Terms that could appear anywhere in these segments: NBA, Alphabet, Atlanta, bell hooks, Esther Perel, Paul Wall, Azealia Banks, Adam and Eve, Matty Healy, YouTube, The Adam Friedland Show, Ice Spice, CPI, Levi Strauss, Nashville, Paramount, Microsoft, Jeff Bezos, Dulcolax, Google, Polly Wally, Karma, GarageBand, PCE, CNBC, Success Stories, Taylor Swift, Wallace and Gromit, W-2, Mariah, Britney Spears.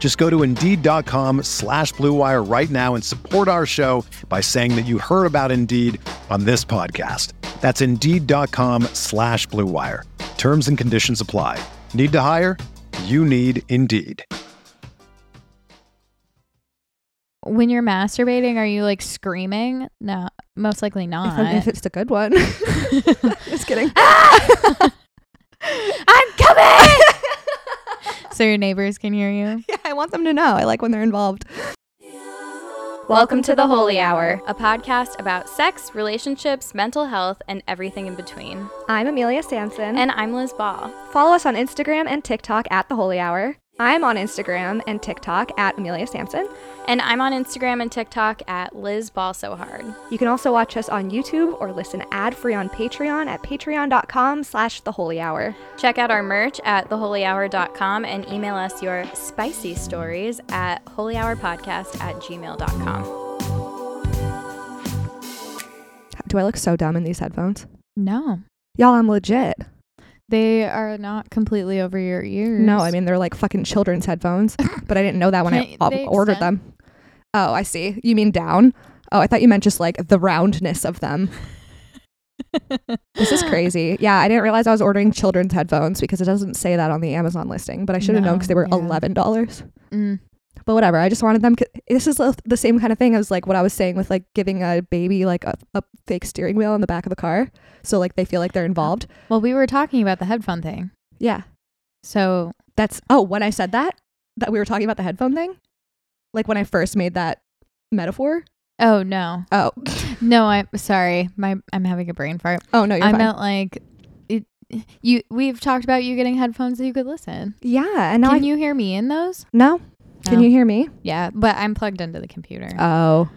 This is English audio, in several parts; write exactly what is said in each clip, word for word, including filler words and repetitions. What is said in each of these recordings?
Just go to Indeed.com slash Blue Wire right now and support our show by saying that you heard about Indeed on this podcast. That's Indeed.com slash Blue Wire. Terms and conditions apply. Need to hire? You need Indeed. When you're masturbating, are you like screaming? No, most likely not. If, if it's the good one. Just kidding. Ah! I'm coming! So your neighbors can hear you? Yeah, I want them to know. I like when they're involved. Welcome to The Holy Hour, a podcast about sex, relationships, mental health, and everything in between. I'm Amelia Sanson. And I'm Liz Ball. Follow us on Instagram and TikTok at The Holy Hour. I'm on Instagram and TikTok at Amelia Sanson. And I'm on Instagram and TikTok at Liz Ball So Hard. You can also watch us on YouTube or listen ad-free on Patreon at patreon.com slash The Holy Hour. Check out our merch at the holy hour dot com and email us your spicy stories at holyhourpodcast at gmail.com. Do I look so dumb in these headphones? No. Y'all, I'm legit. They are not completely over your ears. No, I mean, they're like fucking children's headphones, but I didn't know that when I o- ordered extend? them. Oh, I see. You mean down? Oh, I thought you meant just like the roundness of them. This is crazy. Yeah, I didn't realize I was ordering children's headphones because it doesn't say that on the Amazon listing, but I should have no, known because they were yeah. eleven dollars. Mm. But whatever, I just wanted them. This is the same kind of thing as like what I was saying with like giving a baby like a, a fake steering wheel in the back of the car. So like they feel like they're involved. Well, we were talking about the headphone thing. Yeah. So that's, oh, when I said that, that we were talking about the headphone thing, like when I first made that metaphor. Oh, no. Oh, no, I'm sorry. My, I'm having a brain fart. Oh, no, you're I fine. meant like it, you, we've talked about you getting headphones that you could listen. Yeah. And now Can I, you hear me in those? No. Can you hear me? Yeah, but I'm plugged into the computer. Oh.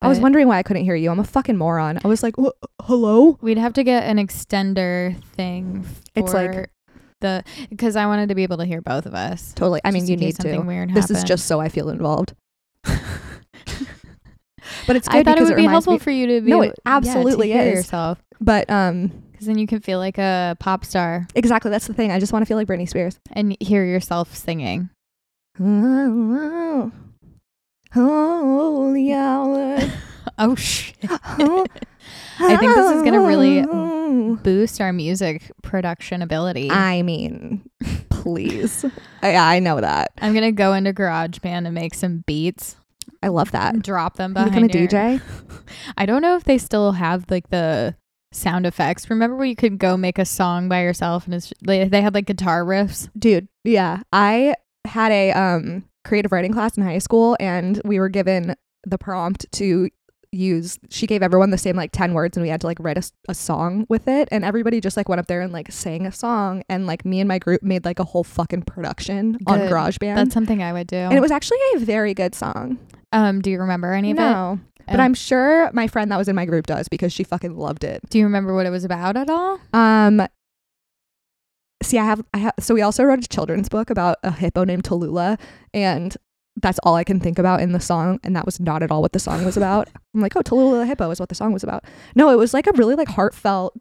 But I was wondering why I couldn't hear you. I'm a fucking moron. I was like, hello? We'd have to get an extender thing for it's like, the... Because I wanted to be able to hear both of us. Totally. I mean, you need to. Weird this happen. Is just so I feel involved. But it's good I thought it would it be helpful me, for you to be... No, it absolutely yeah, to is. Hear yourself. But... um. Then you can feel like a pop star. Exactly. That's the thing. I just want to feel like Britney Spears. And hear yourself singing. Oh, holy hour. Oh shit. I think this is gonna really boost our music production ability. I mean, please. I, I know that. I'm gonna go into GarageBand and make some beats. I love that. Drop them behind you. Become a D J. I don't know if they still have like the sound effects. Remember where you could go make a song by yourself and it's, they, they had like guitar riffs, dude. Yeah, I. had a um creative writing class in high school and we were given the prompt to use. She gave everyone the same like ten words and we had to like write a, a song with it, and everybody just like went up there and like sang a song, and like me and my group made like a whole fucking production good. on GarageBand. That's something I would do, and it was actually a very good song. Um do you remember any of no. it? No, but I'm sure my friend that was in my group does because she fucking loved it. Do you remember what it was about at all? um See, I have, I have, so we also wrote a children's book about a hippo named Tallulah, and that's all I can think about in the song, and that was not at all what the song was about. I'm like, oh, Tallulah the hippo is what the song was about. No, it was like a really like heartfelt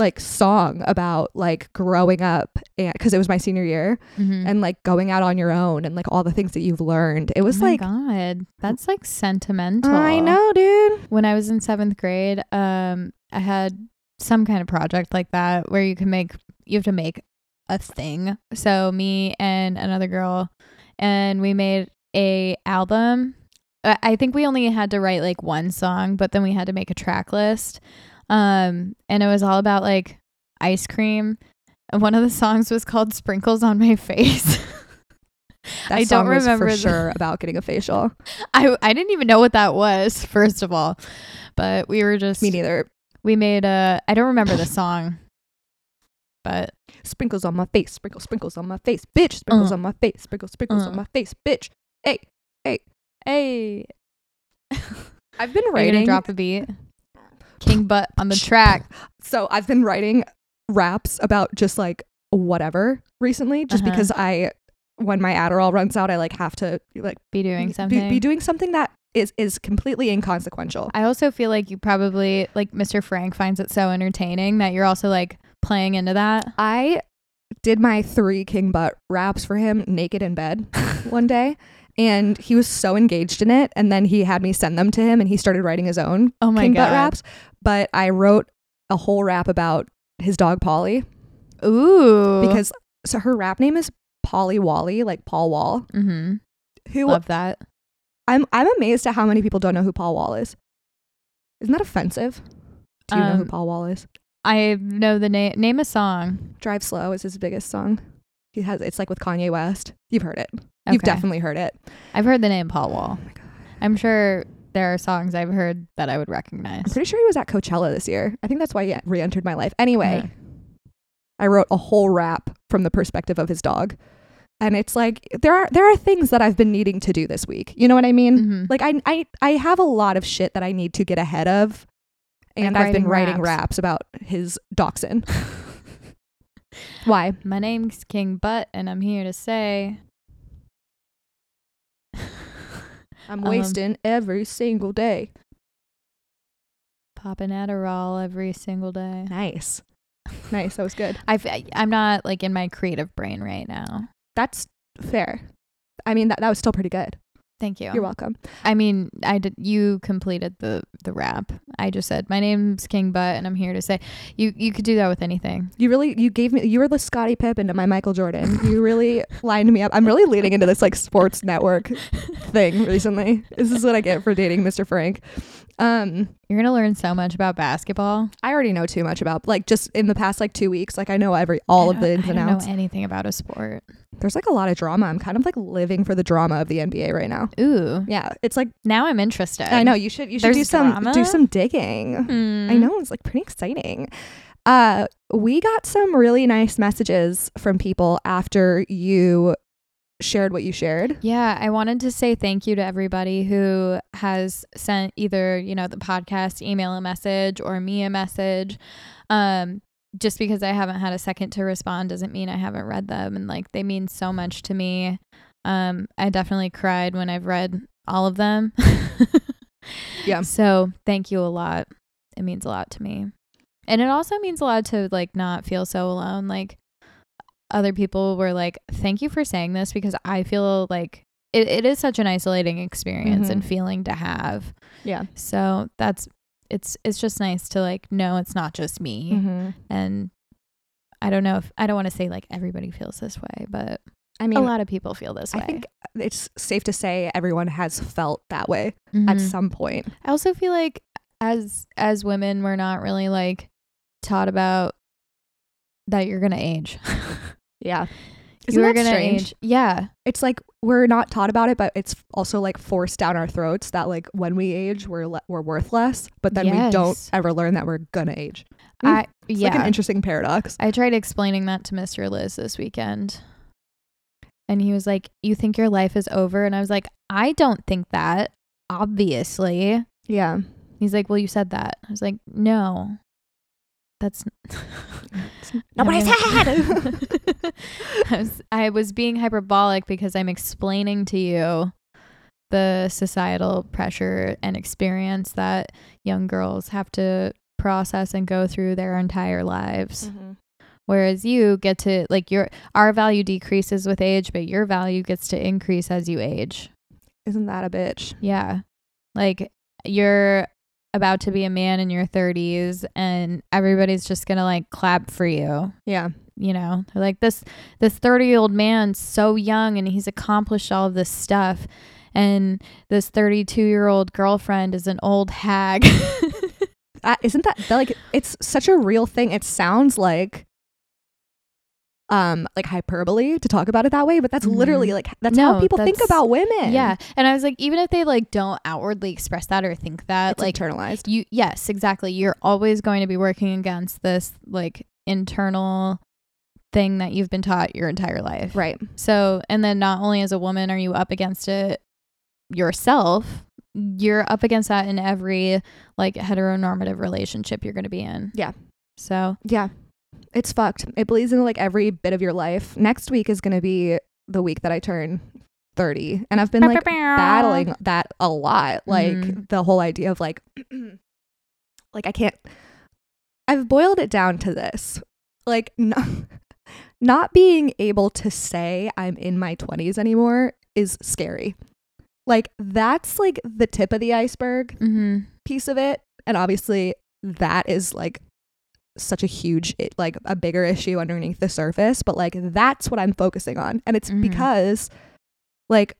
like song about like growing up, and because it was my senior year, mm-hmm. and like going out on your own and like all the things that you've learned. It was oh my like, God, that's like sentimental. I know, dude. When I was in seventh grade, um, I had some kind of project like that where you can make. You have to make a thing. So me and another girl, and we made a album. I think we only had to write like one song, but then we had to make a track list Um, and it was all about like ice cream. One of the songs was called Sprinkles on My Face. That I song don't remember was for the, sure about getting a facial. I I didn't even know what that was, first of all. But we were just... Me neither. We made a... I don't remember the song, but... Sprinkles on my face, sprinkle, sprinkles on my face, bitch. Sprinkles uh, on my face, sprinkle, sprinkles uh, on my face, bitch. Hey, hey, hey. I've been writing... Are you gonna drop a beat? King butt on the track. So I've been writing raps about just like whatever recently, just uh-huh. because I... when my Adderall runs out, I like have to like be doing something be, be doing something that is is completely inconsequential. I also feel like you probably like Mister Frank finds it so entertaining that you're also like playing into that. I did my three king butt raps for him naked in bed one day, and he was so engaged in it, and then he had me send them to him and he started writing his own oh my king God. butt raps. But I wrote a whole rap about his dog Polly. Ooh. Because so her rap name is Polly Wally, like Paul Wall. Mm-hmm. Who love that. I'm I'm amazed at how many people don't know who Paul Wall is. Isn't that offensive? Do you um, know who Paul Wall is? I know the name. Name a song. Drive Slow is his biggest song. He has it's like with Kanye West. You've heard it. Okay. You've definitely heard it. I've heard the name Paul Wall. Oh my God. I'm sure there are songs I've heard that I would recognize. I'm pretty sure he was at Coachella this year. I think that's why he re-entered my life. Anyway. Mm-hmm. I wrote a whole rap from the perspective of his dog. And it's like, there are there are things that I've been needing to do this week. You know what I mean? Mm-hmm. Like, I, I I have a lot of shit that I need to get ahead of. And like I've been writing raps. raps about his dachshund. Why? My name's King Butt, and I'm here to say... I'm wasting um, every single day. Popping Adderall every single day. Nice. Nice, that was good. I've, I'm not like in my creative brain right now. That's fair. I mean, that that was still pretty good. Thank you. You're welcome. I mean, I did. You completed the the rap. I just said my name's King Butt, and I'm here to say you you could do that with anything. You really you gave me. You were the Scottie Pippen to my Michael Jordan. You really lined me up. I'm really leaning into this like sports network thing recently. This is what I get for dating Mister Frank. Um, you're gonna learn so much about basketball. I already know too much about like just in the past like two weeks. Like I know every all of the ins and outs. I don't know anything about a sport. There's like a lot of drama. I'm kind of like living for the drama of the N B A right now. Ooh, yeah. It's like now I'm interested. I know you should. You should do some do some digging. Mm. I know it's like pretty exciting. Uh, we got some really nice messages from people after you shared what you shared. Yeah, I wanted to say thank you to everybody who has sent either, you know, the podcast email a message or me a message. Um, just because I haven't had a second to respond doesn't mean I haven't read them, and like they mean so much to me. Um, I definitely cried when I've read all of them. Yeah. So thank you a lot. It means a lot to me. And it also means a lot to like not feel so alone. Like other people were like, thank you for saying this, because I feel like it, it is such an isolating experience mm-hmm. and feeling to have. Yeah. So that's, it's, it's just nice to like, know it's not just me. Mm-hmm. And I don't know if, I don't want to say like everybody feels this way, but I mean, a lot of people feel this way. I think it's safe to say everyone has felt that way mm-hmm. at some point. I also feel like as, as women, we're not really like taught about that you're going to age. Yeah. Isn't You're that gonna strange? Age. Yeah. It's like we're not taught about it, but it's also like forced down our throats that like when we age, we're le- we're worth less, but then yes. we don't ever learn that we're gonna age. Mm. I, it's yeah. like an interesting paradox. I tried explaining that to Mister Liz this weekend, and he was like, you think your life is over? And I was like, I don't think that, obviously. Yeah. He's like, well, you said that. I was like, no. That's not what I said. I was, I was being hyperbolic because I'm explaining to you the societal pressure and experience that young girls have to process and go through their entire lives. Mm-hmm. Whereas you get to like your our value decreases with age, but your value gets to increase as you age. Isn't that a bitch? Yeah. Like you're about to be a man in your thirties, and everybody's just gonna like clap for you. Yeah. You know, they're like, this this thirty year old man's so young and he's accomplished all of this stuff, and this thirty-two year old girlfriend is an old hag. that isn't that, that like it's such a real thing. It sounds like um like hyperbole to talk about it that way, but that's mm-hmm. literally like that's no, how people that's, think about women. Yeah. And I was like, even if they like don't outwardly express that or think that, it's like internalized. You yes, exactly. You're always going to be working against this like internal thing that you've been taught your entire life. Right. So, and then not only as a woman are you up against it yourself, you're up against that in every like heteronormative relationship you're going to be in. Yeah. So yeah, it's fucked. It bleeds into like every bit of your life. Next week is going to be the week that I turn thirty, and I've been like battling that a lot. Like mm-hmm. the whole idea of like like I can't, I've boiled it down to this, like not, not being able to say I'm in my twenties anymore is scary. Like that's like the tip of the iceberg mm-hmm. piece of it, and obviously that is like such a huge it, like a bigger issue underneath the surface, but like that's what I'm focusing on. And it's mm-hmm. because like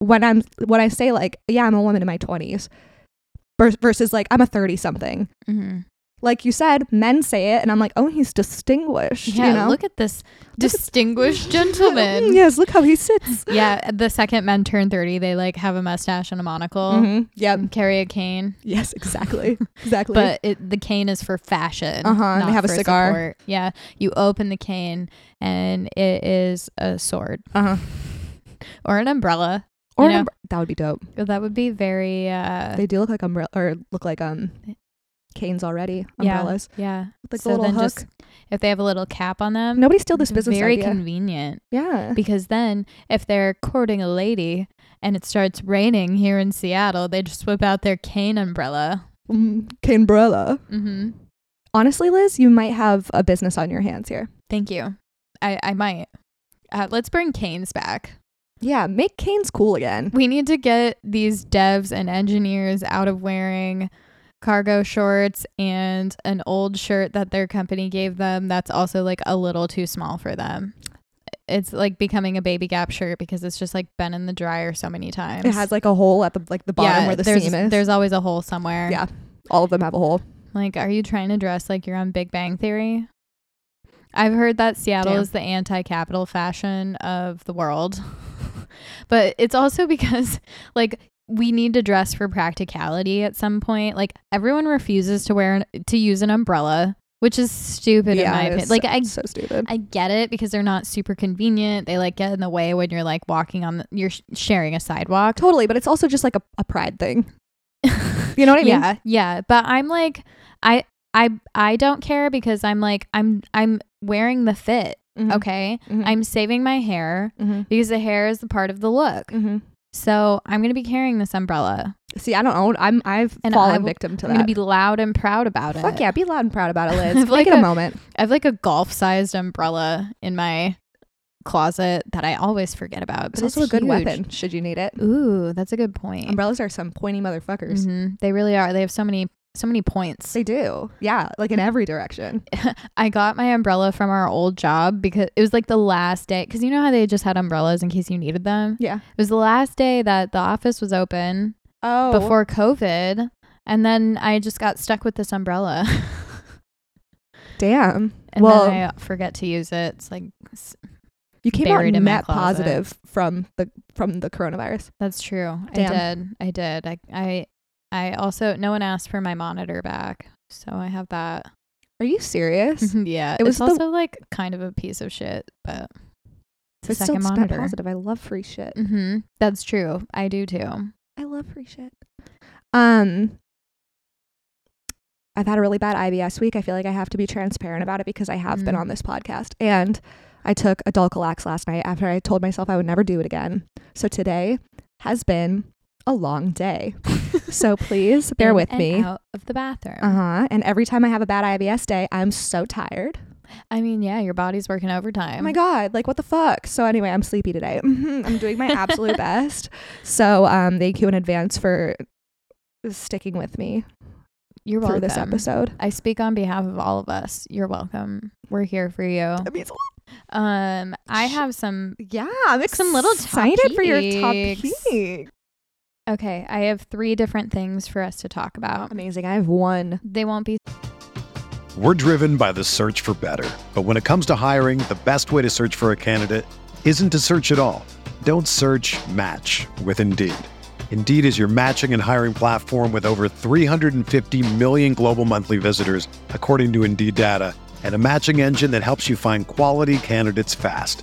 when I'm when I say like yeah I'm a woman in my twenties versus like I'm a thirty something mm-hmm. like you said, men say it and I'm like, oh, he's distinguished. Yeah, you know? Look at this look distinguished at th- gentleman. Yes, look how he sits. Yeah, the second men turn thirty, they like have a mustache and a monocle. Mm-hmm. Yep. And carry a cane. Yes, exactly. Exactly. But it, the cane is for fashion. Uh-huh. And they have a cigar. Support. Yeah. You open the cane and it is a sword. Uh-huh. Or an umbrella. Or an umbr- that would be dope. That would be very uh, they do look like umbrella or look like um canes already, umbrellas. Yeah, yeah. Like so the little hook. Just, if they have a little cap on them, nobody steal this business very idea. Convenient. Yeah, because then if they're courting a lady and it starts raining here in Seattle, they just whip out their cane umbrella. Mm, cane umbrella. Mm-hmm. Honestly, Liz, you might have a business on your hands here. Thank you. I I might. Uh, let's bring canes back. Yeah, make canes cool again. We need to get these devs and engineers out of wearing cargo shorts and an old shirt that their company gave them that's also like a little too small for them. It's like becoming a Baby Gap shirt because it's just like been in the dryer so many times. It has like a hole at the like the bottom yeah, where the seam is. There's always a hole somewhere. Yeah, all of them have a hole. Like, are you trying to dress like you're on Big Bang Theory? I've heard that Seattle Damn. Is the anti-capital fashion of the world. But it's also because like we need to dress for practicality at some point. Like everyone refuses to wear an, to use an umbrella, which is stupid yeah, in my opinion. So, like I, so stupid. I get it because they're not super convenient. They like get in the way when you're like walking on, the, you're sh- sharing a sidewalk. Totally, but it's also just like a, a pride thing. You know what I mean? Yeah, yeah. But I'm like, I, I, I don't care because I'm like, I'm, I'm wearing the fit. Mm-hmm. Okay, mm-hmm. I'm saving my hair mm-hmm. because the hair is the part of the look. Mm-hmm. So I'm going to be carrying this umbrella. See, I don't own. I'm I've and fallen w- victim to I'm that. I'm going to be loud and proud about it. Fuck yeah, be loud and proud about it, Liz. Make like it a, a moment. I have like a golf-sized umbrella in my closet that I always forget about. But it's, it's also a good huge. Weapon should you need it. Ooh, that's a good point. Umbrellas are some pointy motherfuckers. Mm-hmm. They really are. They have so many so many points. They do. Yeah, like in every direction. I got my umbrella from our old job because it was like the last day, because you know how they just had umbrellas in case you needed them? Yeah. It was the last day that the office was open oh. before COVID, and then I just got stuck with this umbrella. Damn. And well, then I forget to use it. It's like it's you came out net positive from the from the coronavirus. That's true. Damn. I did. I did. I I I also, no one asked for my monitor back, so I have that. Are you serious? Yeah. It was also the, like kind of a piece of shit, but it's a second monitor. Positive. I love free shit. Mm-hmm. That's true. I do too. I love free shit. Um, I've had a really bad I B S week. I feel like I have to be transparent about it because I have mm-hmm. been on this podcast, and I took a Dulcolax last night after I told myself I would never do it again. So today has been a long day. So please bear in with and me. Out of the bathroom. Uh-huh. And every time I have a bad I B S day, I'm so tired. I mean, yeah, your body's working overtime. Oh my God. Like, what the fuck? So anyway, I'm sleepy today. I'm doing my absolute best. So um, thank you in advance for sticking with me. You're welcome. Through this episode. I speak on behalf of all of us. You're welcome. We're here for you. That means a lot. Um, I have some. Yeah, I'm some little excited for your topics. Okay, I have three different things for us to talk about. Amazing. I have one. They won't be. We're driven by the search for better. But when it comes to hiring, the best way to search for a candidate isn't to search at all. Don't search, match with Indeed. Indeed is your matching and hiring platform with over three hundred fifty million global monthly visitors, according to Indeed data, and a matching engine that helps you find quality candidates fast.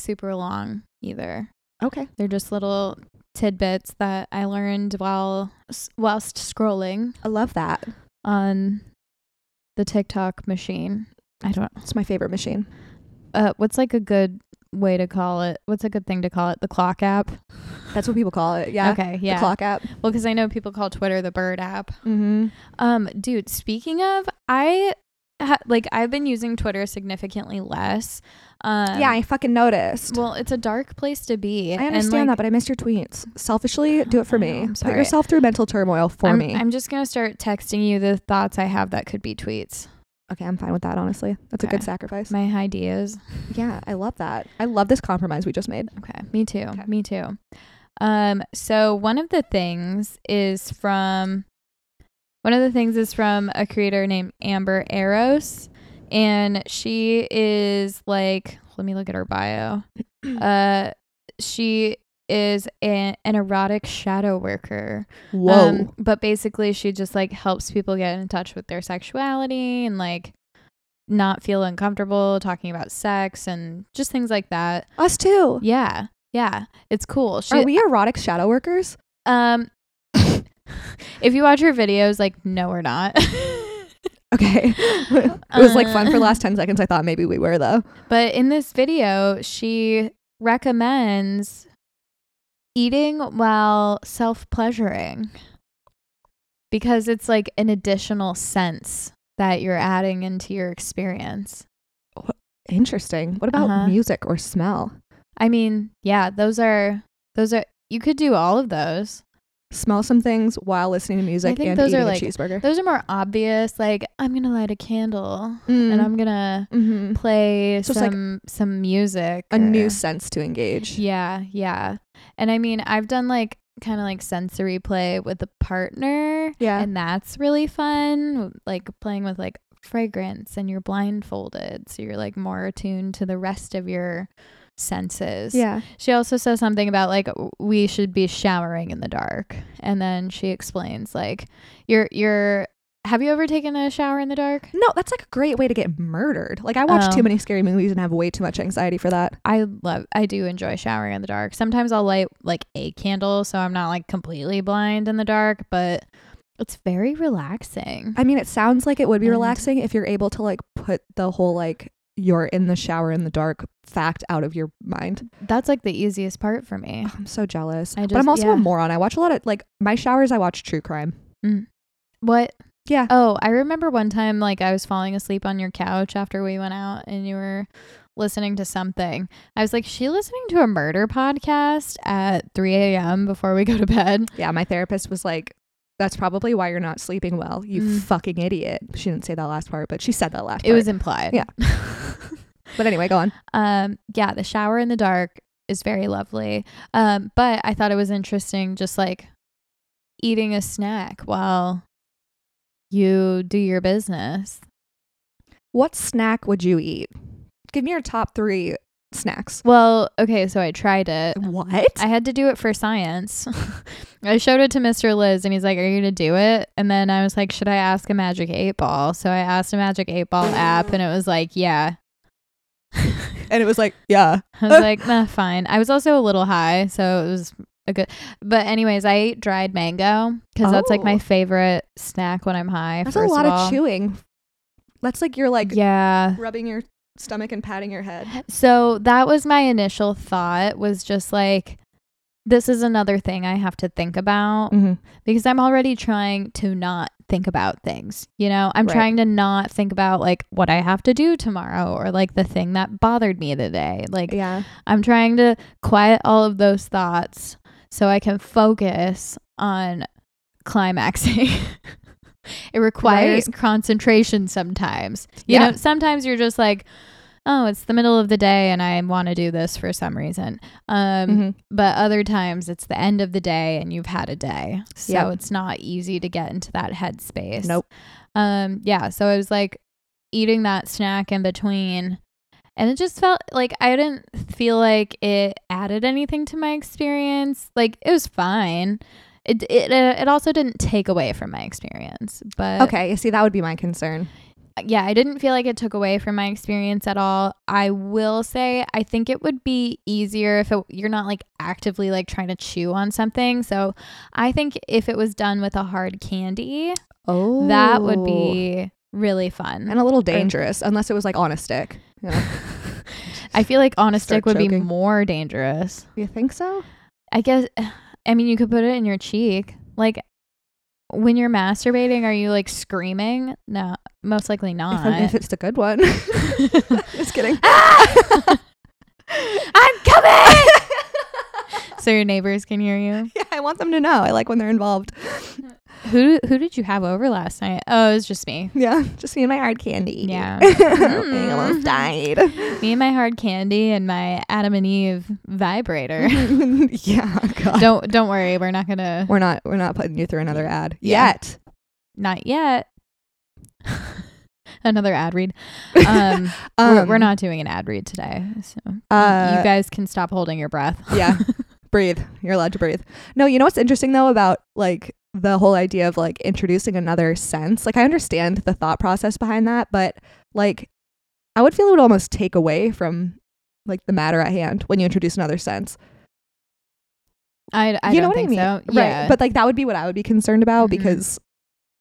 Super long either. Okay. They're just little tidbits that I learned while whilst scrolling. I love that. On the TikTok machine. I don't know. It's my favorite machine. Uh, what's like a good way to call it? What's a good thing to call it? The clock app? That's what people call it. Yeah. Okay. Yeah. The clock app. Well, because I know people call Twitter the bird app. Mm-hmm. Um, dude, speaking of, I... Like, I've been using Twitter significantly less. Um, yeah, I fucking noticed. Well, it's a dark place to be. I understand like, that, but I missed your tweets. Selfishly, do it for me. Know, Put yourself through mental turmoil for I'm, me. I'm just going to start texting you the thoughts I have that could be tweets. Okay, I'm fine with that, honestly. That's okay. A good sacrifice. My ideas. Yeah, I love that. I love this compromise we just made. Okay, me too. Okay. Me too. Um, so one of the things is from... One of the things is from a creator named Amber Eros, and she is like, let me look at her bio. Uh, she is an, an erotic shadow worker. Whoa. Um, but basically she just like helps people get in touch with their sexuality and like not feel uncomfortable talking about sex and just things like that. Us too. Yeah. Yeah. It's cool. She, Are we erotic shadow workers? Um, If you watch her videos, like, no, we're not. Okay. It was, like, fun for the last ten seconds. I thought maybe we were, though. But in this video, she recommends eating while self-pleasuring because it's, like, an additional sense that you're adding into your experience. Interesting. What about uh-huh. music or smell? I mean, yeah, those are, those are, you could do all of those. Smell some things while listening to music and eating a like, cheeseburger. Those are more obvious. Like, I'm going to light a candle mm. and I'm going to mm-hmm. play so some like some music. A or, new sense to engage. Yeah, yeah. And I mean, I've done like kind of like sensory play with a partner. Yeah. And that's really fun. Like playing with like fragrance and you're blindfolded. So you're like more attuned to the rest of your senses. Yeah. She also says something about like we should be showering in the dark, and then she explains like you're you're have you ever taken a shower in the dark? No, that's like a great way to get murdered. Like I watch oh. too many scary movies and have way too much anxiety for that. I love I do enjoy showering in the dark. Sometimes I'll light like a candle so I'm not like completely blind in the dark, but it's very relaxing. I mean, it sounds like it would be and relaxing if you're able to like put the whole like you're in the shower in the dark fact out of your mind. That's like the easiest part for me. Oh, I'm so jealous. I just, but I'm also yeah. a moron. I watch a lot of like my showers. I watch true crime. Mm. What? Yeah. Oh, I remember one time like I was falling asleep on your couch after we went out and you were listening to something. I was like, she listening to a murder podcast at three a.m. before we go to bed. Yeah. My therapist was like, that's probably why you're not sleeping well, you mm. fucking idiot. She didn't say that last part, but she said that last part. It was implied. Yeah. But anyway, go on. Um, yeah, the shower in the dark is very lovely. Um, but I thought it was interesting just like eating a snack while you do your business. What snack would you eat? Give me your top three snacks. Well, okay, so I tried it. What? I had to do it for science. I showed it to Mister Liz and he's like, are you going to do it? And then I was like, should I ask a Magic eight Ball? So I asked a Magic eight Ball app and it was like, yeah. And it was like, yeah. I was like, nah, fine. I was also a little high, so it was a good. But anyways, I ate dried mango because oh. that's like my favorite snack when I'm high. That's first a lot of, of chewing. That's like you're like yeah. rubbing your stomach and patting your head. So that was my initial thought, was just like, this is another thing I have to think about mm-hmm. because I'm already trying to not think about things, you know, I'm right. trying to not think about like what I have to do tomorrow or like the thing that bothered me today. Like yeah. I'm trying to quiet all of those thoughts so I can focus on climaxing. It requires right. concentration sometimes, you yeah. know, sometimes you're just like, oh, it's the middle of the day and I want to do this for some reason. Um, mm-hmm. But other times it's the end of the day and you've had a day. So yep. it's not easy to get into that headspace. Nope. Um, yeah. So I was like eating that snack in between and it just felt like I didn't feel like it added anything to my experience. Like it was fine. It it it also didn't take away from my experience, but okay, see, that would be my concern. Yeah, I didn't feel like it took away from my experience at all. I will say, I think it would be easier if it, you're not like actively like trying to chew on something. So I think if it was done with a hard candy, oh, that would be really fun and a little dangerous, or, unless it was like on a stick. Yeah. I feel like on a stick would choking. Be more dangerous. You think so? I guess. I mean, you could put it in your cheek. Like when you're masturbating, are you like screaming? No, most likely not. If, if it's a good one. Just kidding. Ah! I'm coming. So your neighbors can hear you? Yeah, I want them to know. I like when they're involved. Who who did you have over last night? Oh, it was just me. Yeah, just me and my hard candy. Yeah. Mm. I almost died. Me and my hard candy and my Adam and Eve vibrator. Yeah. God. Don't don't worry, we're not gonna We're not we're not putting you through another ad. Yeah. Yet. Not yet. Another ad read. Um, um we're, we're not doing an ad read today. So uh, you guys can stop holding your breath. Yeah. Breathe. You're allowed to breathe. No, you know what's interesting though about like the whole idea of like introducing another sense? Like I understand the thought process behind that, but like I would feel it would almost take away from like the matter at hand when you introduce another sense. I, I you know don't what think I mean? So. Yeah. Right. But like that would be what I would be concerned about mm-hmm. because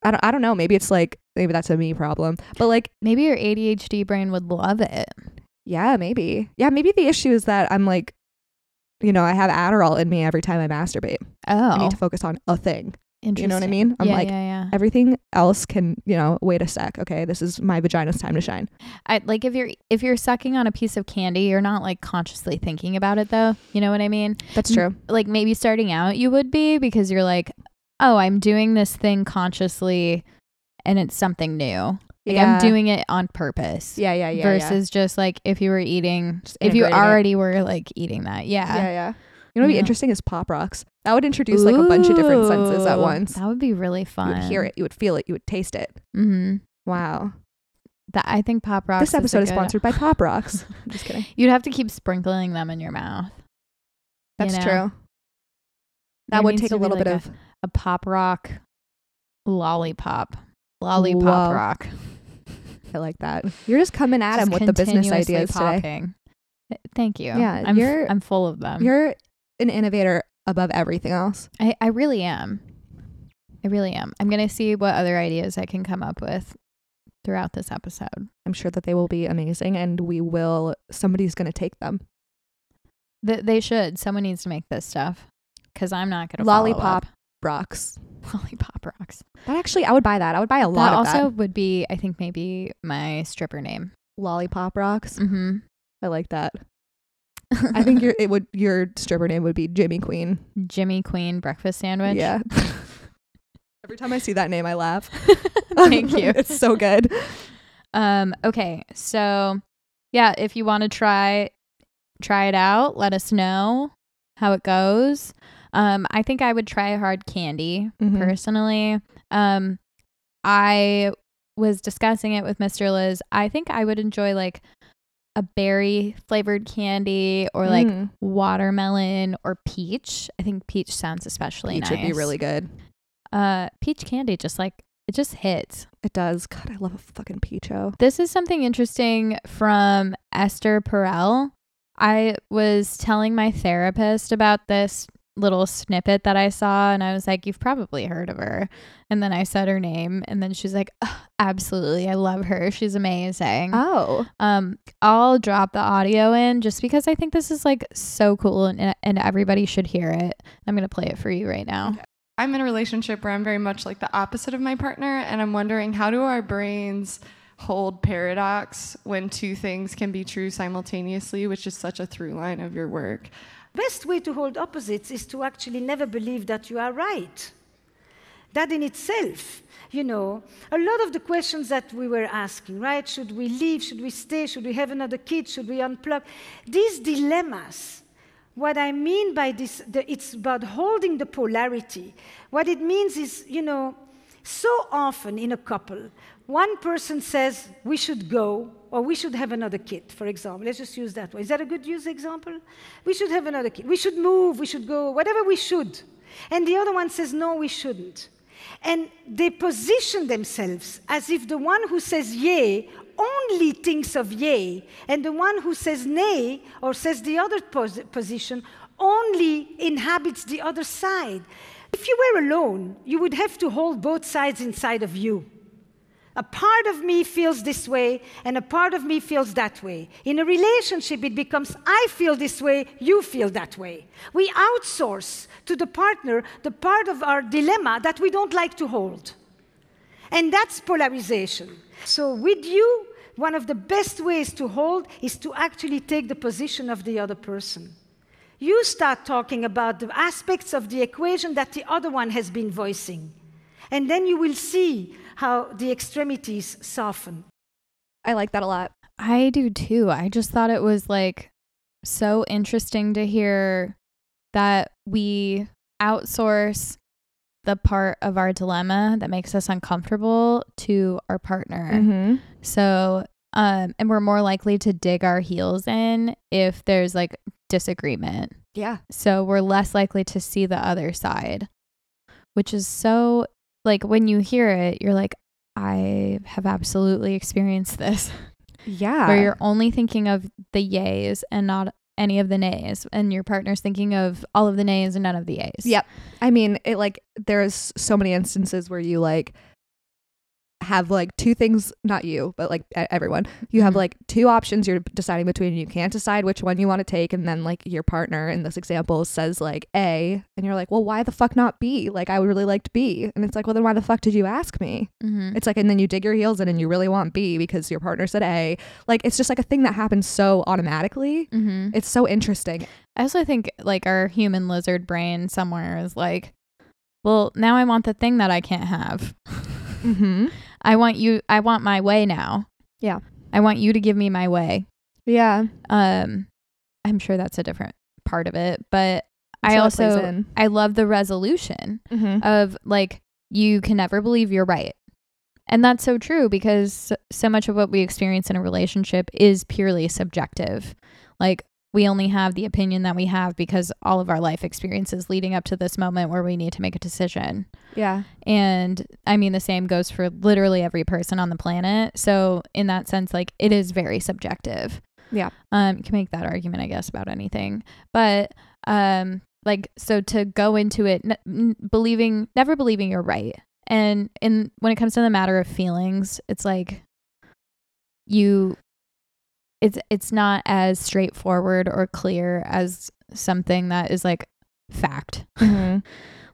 I don't, I don't know. Maybe it's like, maybe that's a me problem, but like maybe your A D H D brain would love it. Yeah, maybe. Yeah. Maybe the issue is that I'm like, you know, I have Adderall in me every time I masturbate. Oh. I need to focus on a thing. Interesting. You know what I mean? I'm yeah, like, yeah, yeah. everything else can, you know, wait a sec. Okay, this is my vagina's time to shine. I like if you're if you're sucking on a piece of candy, you're not like consciously thinking about it though. You know what I mean? That's true. M- like maybe starting out you would be, because you're like, oh, I'm doing this thing consciously and it's something new. Like yeah. I'm doing it on purpose. Yeah, yeah, yeah. Versus yeah. just like if you were eating, if you already it. were like eating that. Yeah. Yeah, yeah. You know what would yeah. be interesting is Pop Rocks. That would introduce Ooh, like a bunch of different senses at once. That would be really fun. You would hear it. You would feel it. You would taste it. Mm-hmm. Wow. That, I think Pop Rocks. This episode is, is sponsored by Pop Rocks. I'm just kidding. You'd have to keep sprinkling them in your mouth. That's you know? true. That there would take a little like bit a, of. A Pop Rock lollipop. Lollipop Whoa. Rock. I like that. You're just coming at just him with the business ideas popping. today. Thank you. Yeah, I'm, you're, f- I'm full of them. You're an innovator above everything else. I, I really am. I really am. I'm going to see what other ideas I can come up with throughout this episode. I'm sure that they will be amazing and we will, somebody's going to take them. Th- they should. Someone needs to make this stuff because I'm not going to follow up. Lollipop Rocks. Lollipop Rocks. That actually, I would buy that. I would buy a lot that of that. That also would be, I think, maybe my stripper name. Lollipop Rocks. Mm-hmm. I like that. I think your it would your stripper name would be Jimmy Queen. Jimmy Queen breakfast sandwich. Yeah. Every time I see that name, I laugh. Thank you. It's so good. Um. Okay. So. yeah, if you want to try try it out, let us know how it goes. Um, I think I would try hard candy mm-hmm. personally. Um, I was discussing it with Mister Liz. I think I would enjoy like a berry flavored candy or like mm. watermelon or peach. I think peach sounds especially peach nice. Peach would be really good. Uh, peach candy just like it just hits. It does. God, I love a fucking peacho. This is something interesting from Esther Perel. I was telling my therapist about this little snippet that I saw, and I was like, you've probably heard of her. And then I said her name, and then she's like, oh, absolutely, I love her, she's amazing. Oh. Um, I'll drop the audio in just because I think this is like so cool, and, and everybody should hear it. I'm going to play it for you right now. Okay. I'm in a relationship where I'm very much like the opposite of my partner, and I'm wondering, how do our brains hold paradox when two things can be true simultaneously, which is such a through line of your work? Best way to hold opposites is to actually never believe that you are right. That in itself, you know, a lot of the questions that we were asking, right? Should we leave? Should we stay? Should we have another kid? Should we unplug? These dilemmas. What I mean by this, the, it's about holding the polarity. What it means is, you know, so often in a couple, one person says, we should go, or we should have another kid, for example. Let's just use that one. Is that a good use example? We should have another kid. We should move, we should go, whatever we should. And the other one says, no, we shouldn't. And they position themselves as if the one who says yay only thinks of yay, and the one who says nay, or says the other pos- position, only inhabits the other side. If you were alone, you would have to hold both sides inside of you. A part of me feels this way, and a part of me feels that way. In a relationship, it becomes, I feel this way, you feel that way. We outsource to the partner the part of our dilemma that we don't like to hold. And that's polarization. So with you, one of the best ways to hold is to actually take the position of the other person. You start talking about the aspects of the equation that the other one has been voicing. And then you will see how the extremities soften. I like that a lot. I do too. I just thought it was like so interesting to hear that we outsource the part of our dilemma that makes us uncomfortable to our partner. Mm-hmm. So, um, and we're more likely to dig our heels in if there's like disagreement. Yeah. So we're less likely to see the other side, which is so, like, when you hear it, you're like, I have absolutely experienced this. Yeah. Where you're only thinking of the yays and not any of the nays, and your partner's thinking of all of the nays and none of the yays. Yep. I mean, it like there's so many instances where you like have like two things, not you, but like everyone, you have like two options you're deciding between and you can't decide which one you want to take, and then like your partner in this example says like A, and you're like, well, why the fuck not B? Like, I would really like B. And it's like, well, then why the fuck did you ask me? Mm-hmm. It's like, and then you dig your heels in and you really want B because your partner said A. Like, it's just like a thing that happens so automatically. Mm-hmm. It's so interesting. I also think like our human lizard brain somewhere is like, well, now I want the thing that I can't have. Mm-hmm. I want you, I want my way now. Yeah. I want you to give me my way. Yeah. Um, I'm sure that's a different part of it, but that's I also, I love the resolution mm-hmm. of like, you can never believe you're right. And that's so true because so much of what we experience in a relationship is purely subjective. Like, we only have the opinion that we have because all of our life experiences leading up to this moment where we need to make a decision. Yeah. And I mean, the same goes for literally every person on the planet. So in that sense, like, it is very subjective. Yeah. Um, you can make that argument, I guess, about anything. But um, like, so to go into it, n- n- believing, never believing you're right. And in when it comes to the matter of feelings, it's like you... It's it's not as straightforward or clear as something that is like fact, mm-hmm.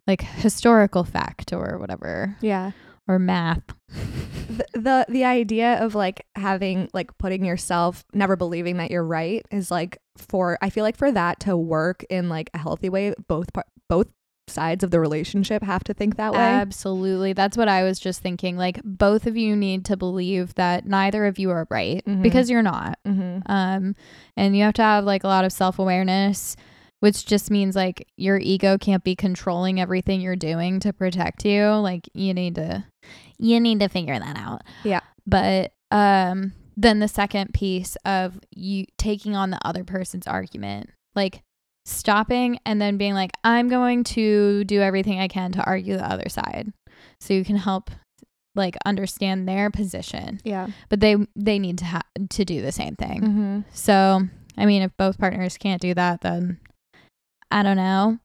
like historical fact or whatever. Yeah. Or math. The, the the idea of like having like putting yourself, never believing that you're right is like for I feel like for that to work in like a healthy way, both both sides of the relationship have to think that way. Absolutely. That's what I was just thinking. Like, both of you need to believe that neither of you are right, mm-hmm. because you're not. Mm-hmm. Um, and you have to have like a lot of self-awareness, which just means like your ego can't be controlling everything you're doing to protect you. Like, you need to, you need to figure that out. Yeah. But, um, then the second piece of you taking on the other person's argument, like stopping and then being like, I'm going to do everything I can to argue the other side, so you can help like understand their position. Yeah. But they they need to ha- to do the same thing. Mm-hmm. So, I mean, if both partners can't do that, then I don't know.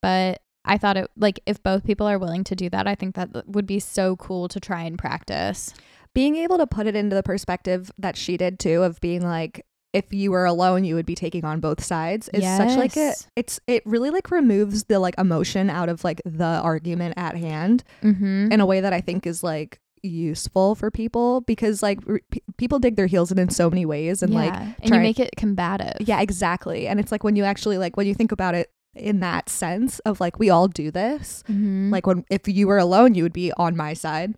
But I thought it, like, if both people are willing to do that, I think that would be so cool to try and practice. Being able to put it into the perspective that she did too, of being like, if you were alone, you would be taking on both sides, is yes. such like a, it's, it really like removes the like emotion out of like the argument at hand, mm-hmm. in a way that I think is like useful for people, because like re- people dig their heels in in so many ways, and yeah. like try and you make it combative. Yeah, exactly. And it's like when you actually like, when you think about it in that sense of like, we all do this, mm-hmm. like when, if you were alone, you would be on my side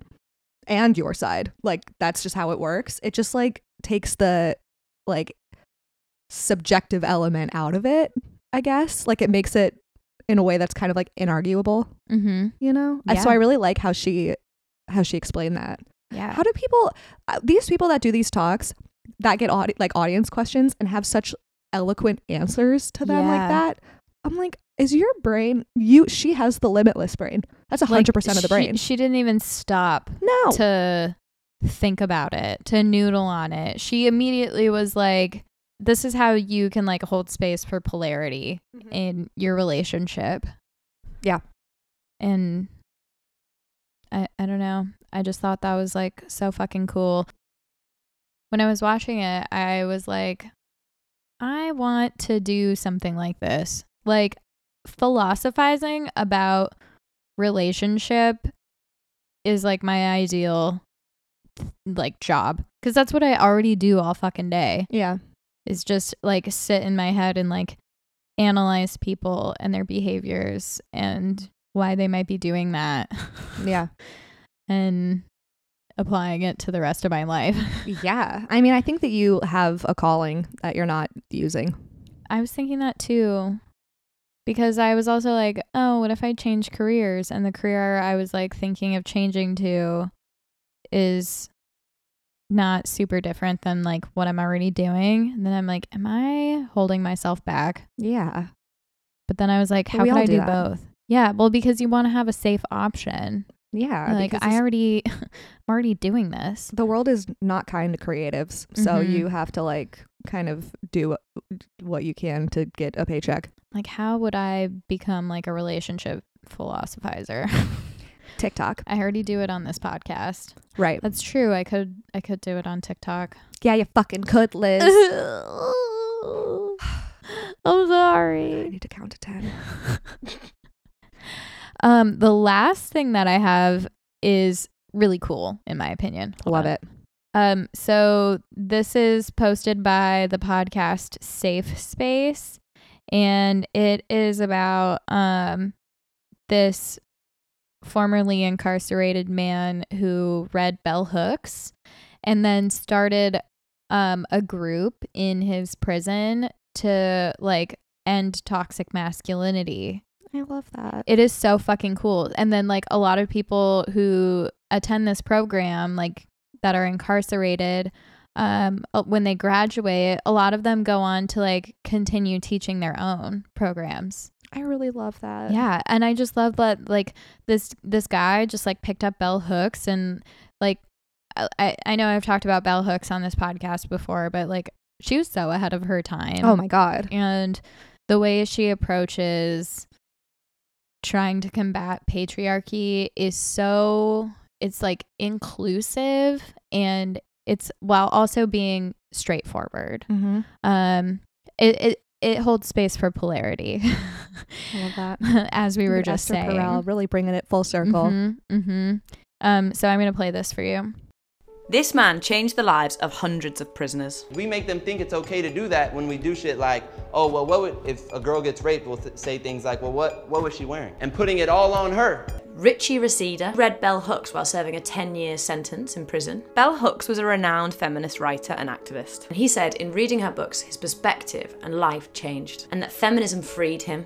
and your side. Like, that's just how it works. It just like takes the like subjective element out of it, I guess. Like, it makes it in a way that's kind of like inarguable, mm-hmm. you know? Yeah. So I really like how she how she explained that. Yeah. How do people, uh, these people that do these talks that get audi- like audience questions and have such eloquent answers to them, yeah. like that, I'm like, is your brain, you, she has the limitless brain. That's one hundred percent like of the brain. She, she didn't even stop no. to think about it, to noodle on it. She immediately was like, this is how you can like hold space for polarity, mm-hmm. in your relationship. Yeah. And I, I don't know. I just thought that was like so fucking cool. When I was watching it, I was like, I want to do something like this. Like, philosophizing about relationship is like my ideal like job, because that's what I already do all fucking day. Yeah. It's just like sit in my head and like analyze people and their behaviors and why they might be doing that. Yeah. And applying it to the rest of my life. Yeah. I mean, I think that you have a calling that you're not using. I was thinking that too. Because I was also like, oh, what if I change careers? And the career I was like thinking of changing to is not super different than like what I'm already doing. And then I'm like, am I holding myself back? Yeah. But then I was like, how could I do both? Yeah. Well, because you want to have a safe option. Yeah. Like, I already, I'm already doing this. The world is not kind to creatives. So mm-hmm. you have to like kind of do what you can to get a paycheck. Like, how would I become like a relationship philosophizer? TikTok. I already do it on this podcast. Right. That's true. I could I could do it on TikTok. Yeah, you fucking could, Liz. I'm sorry. I need to count to ten. um, the last thing that I have is really cool, in my opinion. Hold Love on. It. Um, so this is posted by the podcast Safe Space. And it is about um, this formerly incarcerated man who read bell hooks and then started um, a group in his prison to like end toxic masculinity. I love that. It is so fucking cool. And then like a lot of people who attend this program, like that are incarcerated, um when they graduate, a lot of them go on to like continue teaching their own programs. I really love that. Yeah. And I just love that like this this guy just like picked up bell hooks, and like I I know I've talked about bell hooks on this podcast before, but like she was so ahead of her time. Oh my God. And the way she approaches trying to combat patriarchy is so, it's like inclusive, and it's while also being straightforward. Mm-hmm. Um, it, it it holds space for polarity. I love that. As we were and just Esther saying, Perel really bringing it full circle. Mm-hmm, mm-hmm. Um, so I'm gonna play this for you. This man changed the lives of hundreds of prisoners. We make them think it's okay to do that when we do shit like, oh, well, what would, if a girl gets raped, we'll th- say things like, well, what, what was she wearing? And putting it all on her. Richie Reseda read bell hooks while serving a ten-year sentence in prison. Bell Hooks was a renowned feminist writer and activist. And he said in reading her books, his perspective and life changed, and that feminism freed him,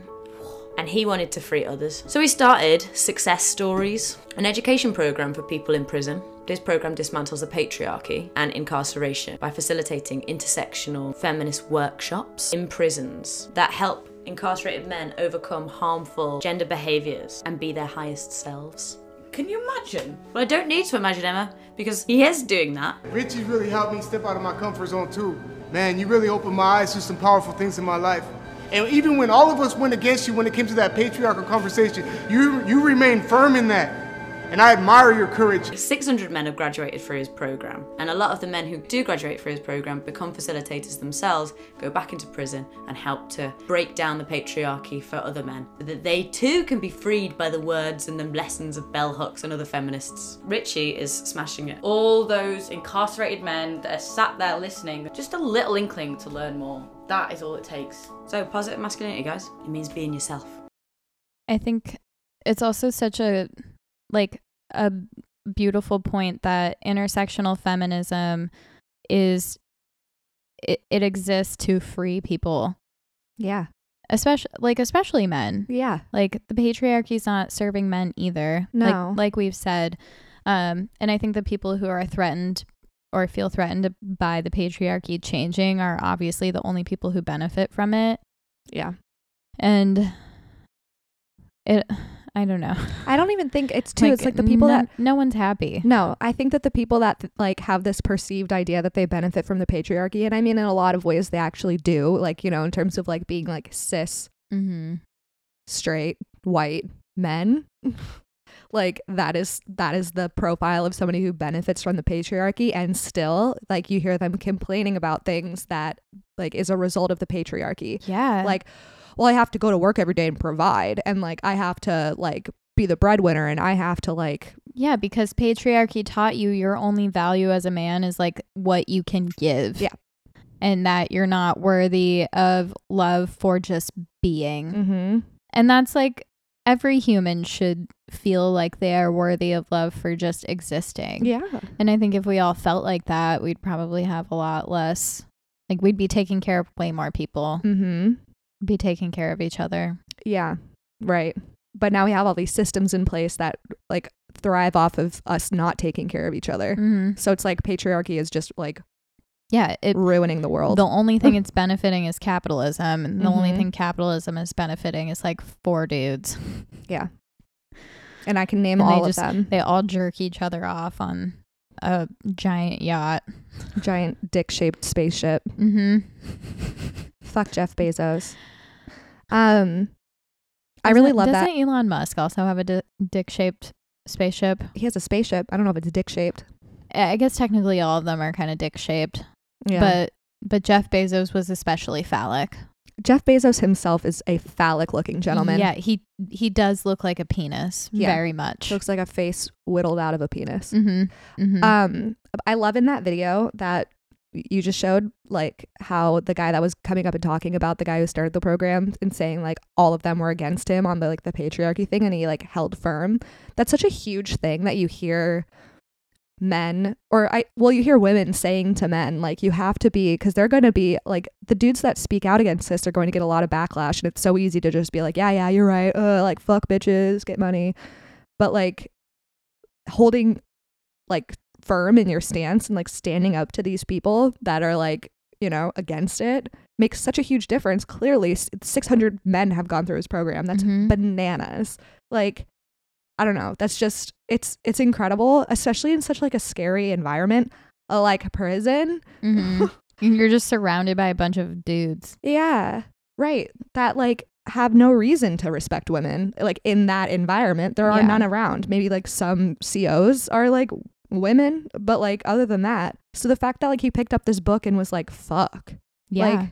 and he wanted to free others. So he started Success Stories, an education program for people in prison. This program dismantles the patriarchy and incarceration by facilitating intersectional feminist workshops in prisons that help incarcerated men overcome harmful gender behaviours and be their highest selves. Can you imagine? Well, I don't need to imagine, Emma, because he is doing that. Richie really helped me step out of my comfort zone too. Man, you really opened my eyes to some powerful things in my life. And even when all of us went against you when it came to that patriarchal conversation, you you remained firm in that. And I admire your courage. six hundred men have graduated through his program, and a lot of the men who do graduate through his program become facilitators themselves, go back into prison and help to break down the patriarchy for other men, so that they too can be freed by the words and the lessons of bell hooks and other feminists. Richie is smashing it. All those incarcerated men that are sat there listening, just a little inkling to learn more. That is all it takes. So positive masculinity, guys, it means being yourself. I think it's also such a... like a beautiful point that intersectional feminism is it, it exists to free people. Yeah. Especially like especially men. Yeah. Like the patriarchy's not serving men either. No. Like, like we've said. Um and I think the people who are threatened or feel threatened by the patriarchy changing are obviously the only people who benefit from it. Yeah. And it I don't know. I don't even think it's too. Like, it's like the people no, that no one's happy. No, I think that the people that like have this perceived idea that they benefit from the patriarchy, and I mean in a lot of ways they actually do. Like, you know, in terms of like being like cis, mm-hmm. straight, white men, like that is that is the profile of somebody who benefits from the patriarchy, and still like you hear them complaining about things that like is a result of the patriarchy. Yeah, like. Well, I have to go to work every day and provide, and like I have to like be the breadwinner, and I have to like yeah, because patriarchy taught you your only value as a man is like what you can give. Yeah. And that you're not worthy of love for just being. Mm-hmm. And that's like every human should feel like they are worthy of love for just existing. Yeah. And I think if we all felt like that, we'd probably have a lot less, like we'd be taking care of way more people. Mm-hmm. Be taking care of each other. Yeah, right. But now we have all these systems in place that like thrive off of us not taking care of each other. Mm-hmm. So it's like patriarchy is just like yeah, it, ruining the world. The only thing it's benefiting is capitalism, and the mm-hmm. only thing capitalism is benefiting is like four dudes. Yeah. And I can name and all of just, them. They all jerk each other off on a giant yacht. Giant dick-shaped spaceship. Mm-hmm. Fuck Jeff Bezos. Um, I really love that. Doesn't Elon Musk also have a di- dick-shaped spaceship? He has a spaceship. I don't know if it's dick-shaped. I guess technically all of them are kind of dick-shaped. Yeah. But but Jeff Bezos was especially phallic. Jeff Bezos himself is a phallic-looking gentleman. Yeah, he he does look like a penis, yeah. very much. Looks like a face whittled out of a penis. Mm-hmm. Mm-hmm. Um, I love in that video that you just showed like how the guy that was coming up and talking about the guy who started the program and saying like all of them were against him on the like the patriarchy thing, and he like held firm. That's such a huge thing that you hear men or I well you hear women saying to men, like you have to be, because they're going to be like the dudes that speak out against this are going to get a lot of backlash, and it's so easy to just be like yeah yeah you're right, uh, like fuck bitches, get money. But like holding like firm in your stance and like standing up to these people that are like, you know, against it makes such a huge difference. Clearly six hundred men have gone through his program. That's mm-hmm. bananas. Like, I don't know. That's just, it's, it's incredible, especially in such like a scary environment, uh, like prison. Mm-hmm. You're just surrounded by a bunch of dudes. Yeah. Right. That like have no reason to respect women. Like in that environment, there are yeah. none around. Maybe like some C Os are like women, but like other than that, so the fact that like he picked up this book and was like fuck yeah, like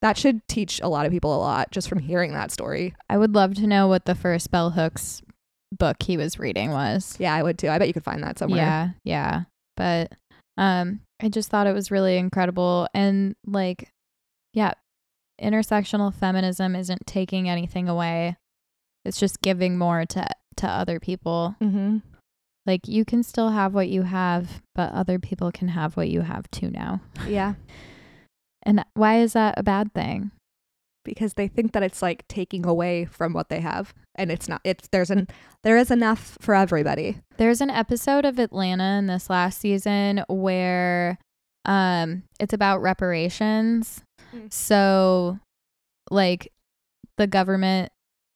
that should teach a lot of people a lot just from hearing that story. I would love to know what the first bell hooks book he was reading was. Yeah, I would too. I bet you could find that somewhere. Yeah yeah But um, I just thought it was really incredible. And like, yeah, intersectional feminism isn't taking anything away. It's just giving more to, to other people. Mm-hmm. Like, you can still have what you have, but other people can have what you have too now. Yeah. And why is that a bad thing? Because they think that it's like taking away from what they have, and it's not. It's there's an there is enough for everybody. There's an episode of Atlanta in this last season where um it's about reparations. Mm. So like the government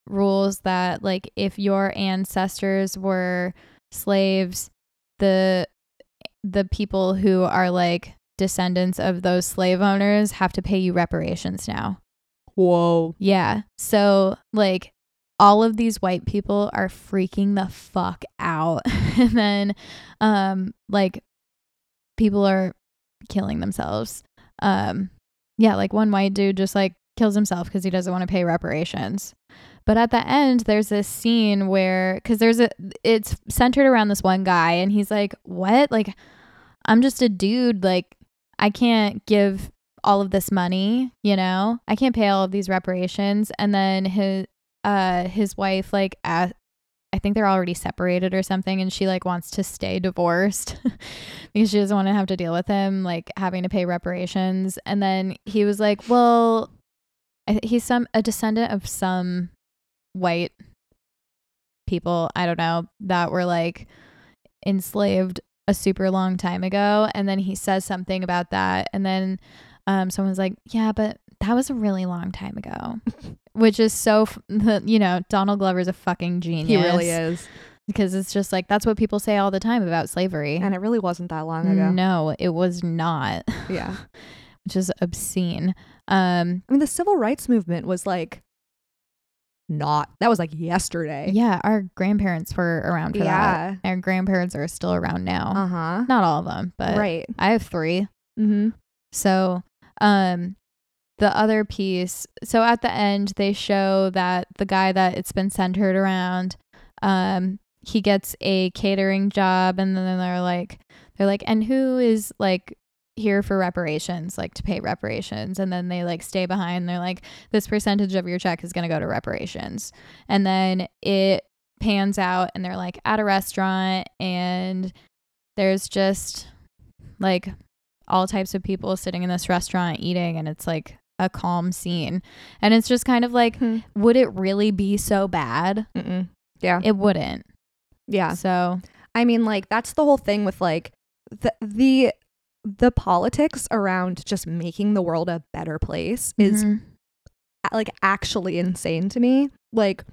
rules that like if your ancestors were slaves, the the people who are like descendants of those slave owners have to pay you reparations now. Whoa. Yeah. So like all of these white people are freaking the fuck out. And then um like people are killing themselves. Um yeah, like one white dude just like kills himself because he doesn't want to pay reparations. But at the end, there's this scene where, because there's a, it's centered around this one guy, and he's like, what? Like, I'm just a dude. Like, I can't give all of this money, you know? I can't pay all of these reparations. And then his, uh, his wife, like, asked, I think they're already separated or something, and she like wants to stay divorced because she doesn't want to have to deal with him, like having to pay reparations. And then he was like, well, I th- he's some a descendant of some white people, I don't know, that were like enslaved a super long time ago. And then he says something about that, and then um someone's like, yeah, but that was a really long time ago. Which is so f- you know, Donald Glover's a fucking genius. He really is. Because it's just like, that's what people say all the time about slavery, and it really wasn't that long ago. No, it was not. Yeah. Which is obscene. Um, I mean, the civil rights movement was like not, that was like yesterday. Yeah, our grandparents were around for yeah. that. Our grandparents are still around now. Uh-huh. Not all of them, but right. I have three. Mm-hmm. So um, the other piece, so at the end, they show that the guy that it's been centered around, um, he gets a catering job, and then they're like, they're like, and who is like, here for reparations, like to pay reparations. And then they like stay behind. They're like, this percentage of your check is going to go to reparations. And then it pans out, and they're like at a restaurant, and there's just like all types of people sitting in this restaurant eating, and it's like a calm scene. And it's just kind of like, hmm. would it really be so bad? Mm-mm. Yeah. It wouldn't. Yeah. So, I mean, like, that's the whole thing with like the, the, the politics around just making the world a better place is mm-hmm. like actually insane to me. Like,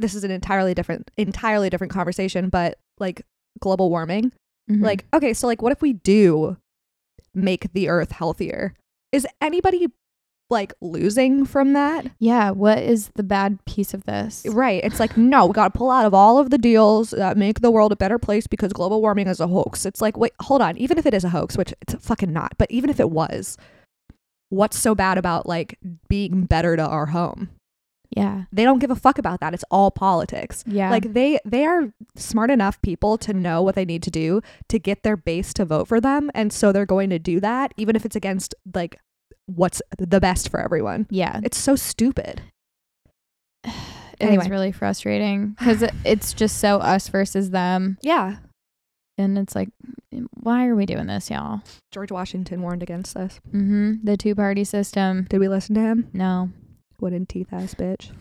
this is an entirely different entirely different conversation, but like global warming, mm-hmm. like, okay, so like what if we do make the earth healthier? Is anybody like losing from that? Yeah. What is the bad piece of this? Right. It's like, no, we got to pull out of all of the deals that make the world a better place because global warming is a hoax. It's like, wait, hold on. Even if it is a hoax, which it's fucking not, but even if it was, what's so bad about like being better to our home? Yeah. They don't give a fuck about that. It's all politics. Yeah. Like they, they are smart enough people to know what they need to do to get their base to vote for them. And so they're going to do that, even if it's against like what's the best for everyone. Yeah. It's so stupid. It anyway. is really frustrating because it, it's just so us versus them. Yeah. And it's like, why are we doing this, y'all? George Washington warned against this. Mm-hmm. The two-party system. Did we listen to him? No. Wooden teeth ass bitch.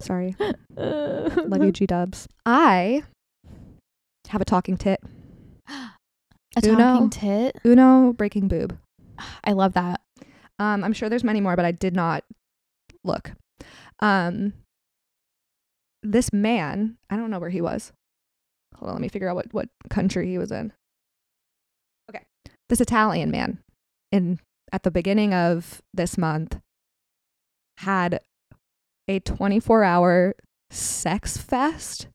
Sorry. Love you, G-dubs. I have a talking tit. A talking Uno, tit? Uno breaking boob. I love that. Um, I'm sure there's many more, but I did not look. Um, this man, I don't know where he was. Hold on, let me figure out what, what country he was in. Okay. This Italian man in at the beginning of this month had a twenty-four hour sex fest,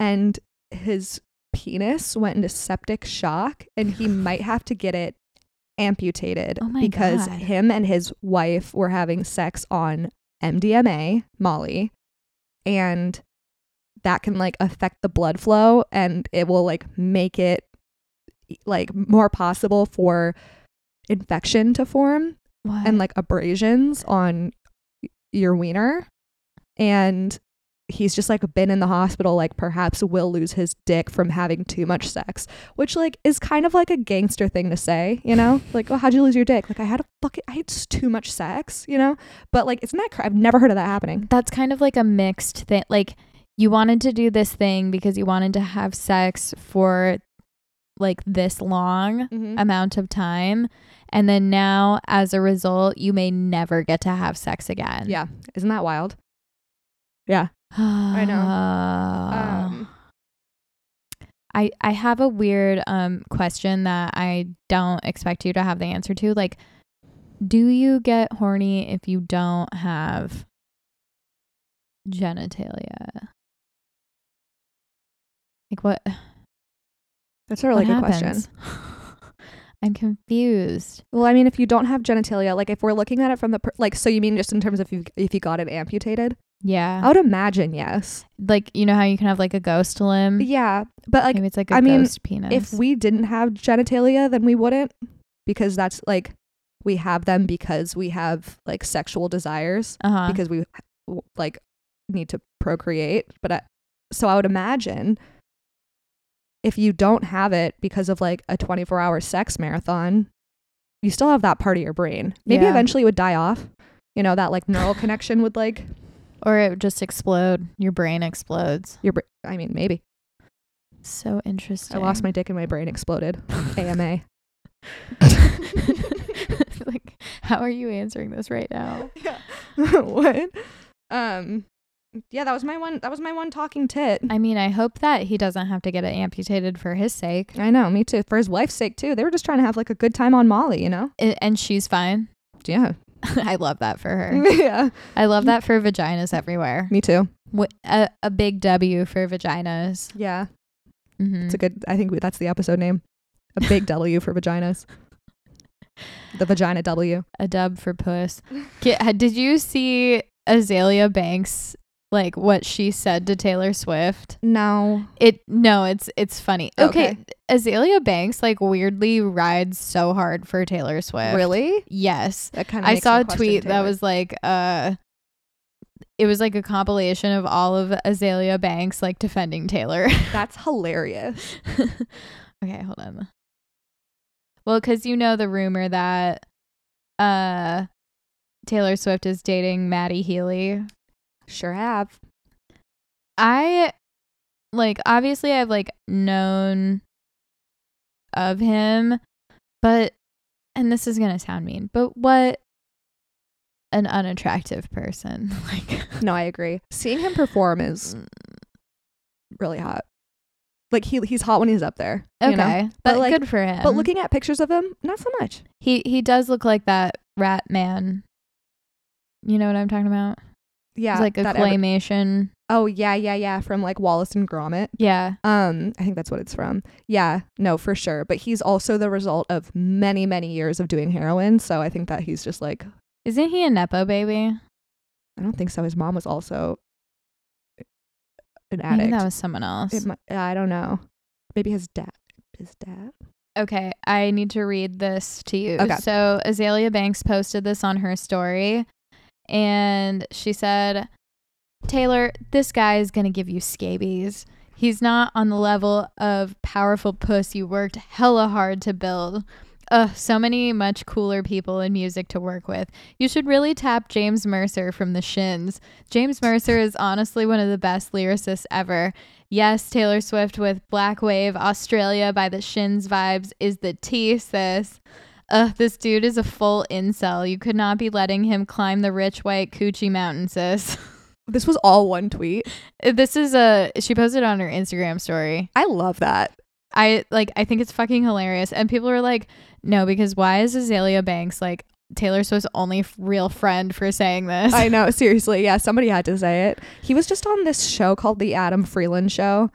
and his penis went into septic shock, and he might have to get it amputated oh because God. Him and his wife were having sex on M D M A, Molly, and that can like affect the blood flow, and it will like make it like more possible for infection to form what? and like abrasions on your wiener. And he's just like been in the hospital, like perhaps will lose his dick from having too much sex, which like is kind of like a gangster thing to say, you know, like, oh, how'd you lose your dick? Like I had a fucking, I had too much sex, you know, but like, isn't that, cr- I've never heard of that happening. That's kind of like a mixed thing. Like you wanted to do this thing because you wanted to have sex for like this long mm-hmm. amount of time. And then now as a result, you may never get to have sex again. Yeah. Isn't that wild? Yeah. I know. Um. I I have a weird um question that I don't expect you to have the answer to. Like, do you get horny if you don't have genitalia? Like what? That's a really good question. I'm confused. Well, I mean, if you don't have genitalia, like if we're looking at it from the per- like, so you mean just in terms of if you, if you got it amputated? Yeah, I would imagine yes. Like you know how you can have like a ghost limb. Yeah, but like maybe it's like a I ghost mean, penis. If we didn't have genitalia, then we wouldn't, because that's like we have them because we have like sexual desires uh-huh. because we like need to procreate. But I, so I would imagine if you don't have it because of like a twenty-four hour sex marathon, you still have that part of your brain. Maybe yeah. eventually it would die off. You know that like neural connection would like. Or it would just explode. Your brain explodes. Your, bra- I mean, maybe. So interesting. I lost my dick and my brain exploded. A M A. Like, how are you answering this right now? Yeah. What? Um. Yeah, that was my one. That was my one talking tit. I mean, I hope that he doesn't have to get it amputated for his sake. I know, me too. For his wife's sake too. They were just trying to have like a good time on Molly, you know. It, and she's fine. Yeah. I love that for her. Yeah. I love that for vaginas everywhere. Me too. What, a, a big W for vaginas. Yeah. Mm-hmm. It's a good, I think that's the episode name. A big W for vaginas. The vagina W. A dub for puss. Did you see Azealia Banks, like what she said to Taylor Swift? No. It, no, it's, it's funny. Okay. okay. Azealia Banks like weirdly rides so hard for Taylor Swift. Really? Yes. That kind of. I saw a tweet Taylor. that was like, uh, it was like a compilation of all of Azealia Banks like defending Taylor. That's hilarious. Okay, hold on. Well, because you know the rumor that uh, Taylor Swift is dating Matty Healy. Sure have. I like obviously I've like known of him, but, and this is gonna sound mean, but what an unattractive person. Like no, I agree. Seeing him perform is really hot. Like he he's hot when he's up there. Okay. You know? But, but like good for him. But looking at pictures of him, not so much. He he does look like that rat man. You know what I'm talking about? Yeah. It's like a claymation. Ever- oh yeah, yeah, yeah. From like Wallace and Gromit. Yeah. Um, I think that's what it's from. Yeah, no, for sure. But he's also the result of many, many years of doing heroin. So I think that he's just like. Isn't he a Nepo baby? I don't think so. His mom was also an addict. I think that was someone else. It, I don't know. Maybe his dad. His dad. Okay, I need to read this to you. Okay. So Azealia Banks posted this on her story. And she said, Taylor, this guy is going to give you scabies. He's not on the level of powerful puss you worked hella hard to build. Ugh, so many much cooler people in music to work with. You should really tap James Mercer from The Shins. James Mercer is honestly one of the best lyricists ever. Yes, Taylor Swift with Black Wave Australia by The Shins vibes is the tea, sis. Ugh, this dude is a full incel. You could not be letting him climb the rich white coochie mountain, sis. This was all one tweet. This is a, she posted on her Instagram story. I love that. I like, I think it's fucking hilarious. And people are like, no, because why is Azealia Banks like Taylor Swift's only f- real friend for saying this? I know, seriously. Yeah, somebody had to say it. He was just on this show called The Adam Friedland Show.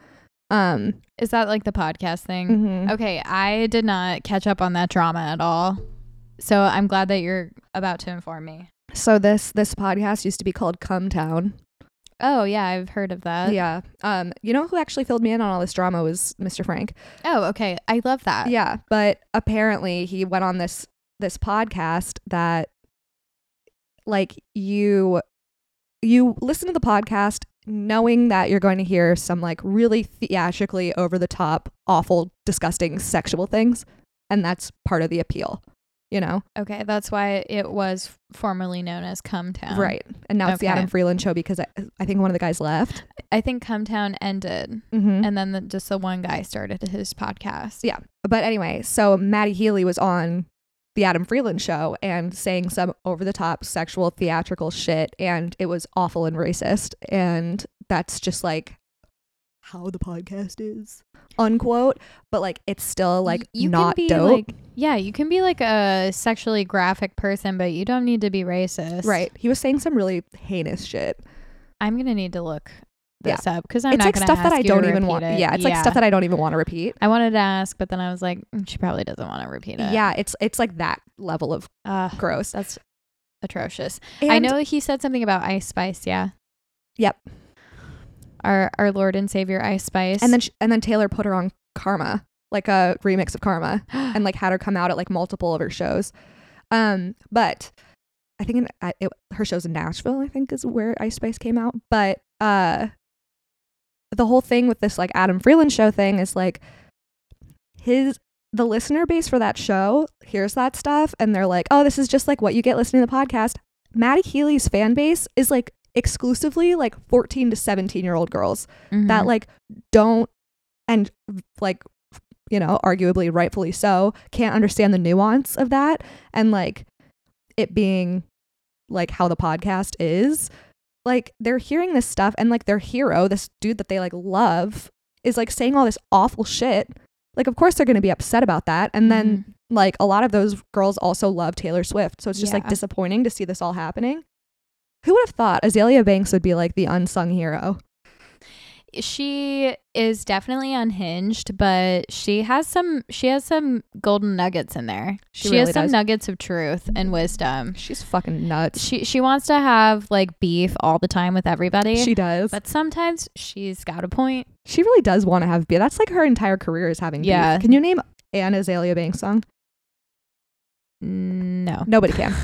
Um, is that like the podcast thing? Mm-hmm. Okay, I did not catch up on that drama at all. So I'm glad that you're about to inform me. So this this podcast used to be called Come Town. oh yeah, I've heard of that. Yeah. Um, you know who actually filled me in on all this drama was Mister Frank. Oh, okay. I love that. Yeah. But apparently he went on this this podcast that like you you listen to the podcast knowing that you're going to hear some like really theatrically over the top, awful, disgusting sexual things. And that's part of the appeal. You know? Okay, that's why it was formerly known as Cumtown. Right. And now it's okay. The Adam Friedland Show because I, I think one of the guys left. I think Cumtown ended. Mm-hmm. And then the, just the one guy started his podcast. Yeah. But anyway, so Matty Healy was on The Adam Friedland Show and saying some over-the-top sexual theatrical shit. And it was awful and racist. And that's just like how the podcast is, unquote. But like it's still like you not can be dope. Like, yeah, you can be like a sexually graphic person, but you don't need to be racist. Right. He was saying some really heinous shit. I'm gonna need to look this yeah. up because I'm it's not like gonna stuff ask that I don't even want. It. Yeah, it's yeah. like stuff that I don't even want to repeat. I wanted to ask, but then I was like, she probably doesn't want to repeat it. Yeah, it's it's like that level of uh, gross. That's atrocious. And I know he said something about Ice Spice. Yeah. Yep. Our our Lord and Savior Ice Spice, and then she, and then Taylor put her on Karma, like a remix of Karma, and like had her come out at like multiple of her shows. Um, but I think in, uh, it, her show's in Nashville, I think, is where Ice Spice came out. But uh, the whole thing with this like Adam Friedland Show thing is like his the listener base for that show hears that stuff and they're like, oh, this is just like what you get listening to the podcast. Matty Healy's fan base is like exclusively like fourteen to seventeen year old girls mm-hmm. that like don't and like you know arguably rightfully so can't understand the nuance of that and like it being like how the podcast is. Like they're hearing this stuff and like their hero, this dude that they like love, is like saying all this awful shit. Like of course they're going to be upset about that. And mm-hmm. then like a lot of those girls also love Taylor Swift, so it's just yeah. like disappointing to see this all happening. Who would have thought Azealia Banks would be like the unsung hero? She is definitely unhinged, but she has some she has some golden nuggets in there. She, she really has some does. nuggets of truth and wisdom. She's fucking nuts. She she wants to have like beef all the time with everybody. She does. But sometimes she's got a point. She really does want to have beef. That's like her entire career is having yeah. beef. Can you name an Azealia Banks song? No. Nobody can.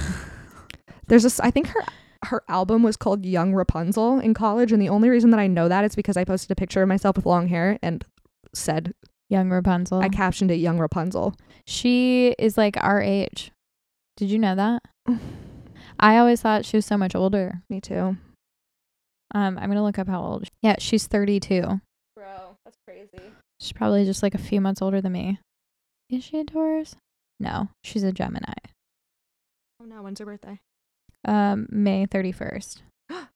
There's this I think her Her album was called Young Rapunzel in college, and the only reason that I know that is because I posted a picture of myself with long hair and said Young Rapunzel. I captioned it Young Rapunzel. She is like our age. Did you know that? I always thought she was so much older. Me too. Um, I'm gonna look up how old. Yeah, she's thirty-two. Bro, that's crazy. She's probably just like a few months older than me. Is she a Taurus? No, she's a Gemini. Oh no, when's her birthday? Um, May thirty-first.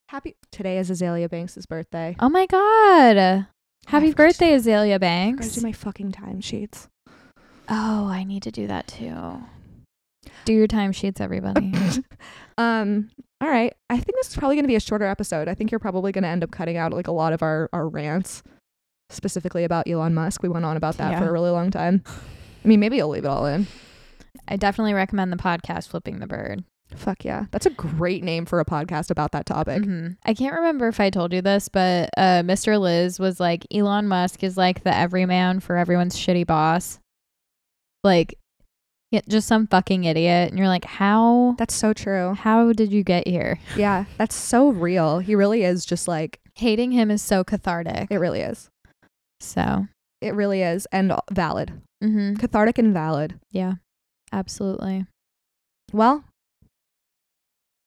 Happy today is Azealia Banks's birthday. Oh my god! Happy birthday, to, Azealia Banks! I gotta do my fucking timesheets. Oh, I need to do that too. Do your timesheets, everybody. um. All right. I think this is probably gonna be a shorter episode. I think you're probably gonna end up cutting out like a lot of our our rants, specifically about Elon Musk. We went on about that yeah. for a really long time. I mean, maybe you'll leave it all in. I definitely recommend the podcast Flipping the Bird. Fuck yeah, that's a great name for a podcast about that topic. Mm-hmm. I can't remember if I told you this, but uh Mister Liz was like, Elon Musk is like the everyman for everyone's shitty boss, like yeah, just some fucking idiot, and you're like, how that's so true, how did you get here? Yeah, that's so real. He really is just like, hating him is so cathartic. It really is. So it really is. And valid. Mm-hmm. Cathartic and valid. Yeah, absolutely. Well,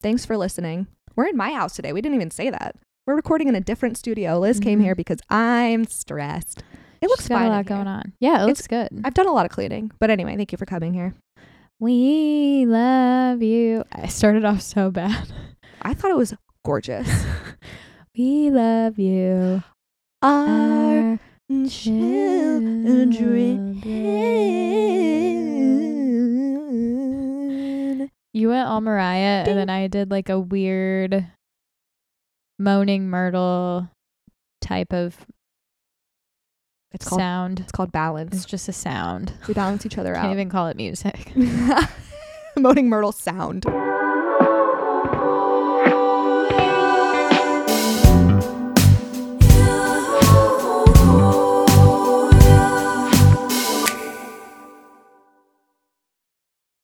thanks for listening. We're in my house today. We didn't even say that. We're recording in a different studio. Liz mm-hmm. came here because I'm stressed. It looks fine. Got a lot going on. Yeah, it looks it's, good. I've done a lot of cleaning. But anyway, thank you for coming here. We love you. I started off so bad. I thought it was gorgeous. We love you. Our, Our children. children. You went all Mariah, and then I did like a weird Moaning Myrtle type of it's called, sound. It's called balance. It's just a sound. We balance each other out. Can't even call it music. Moaning Myrtle sound.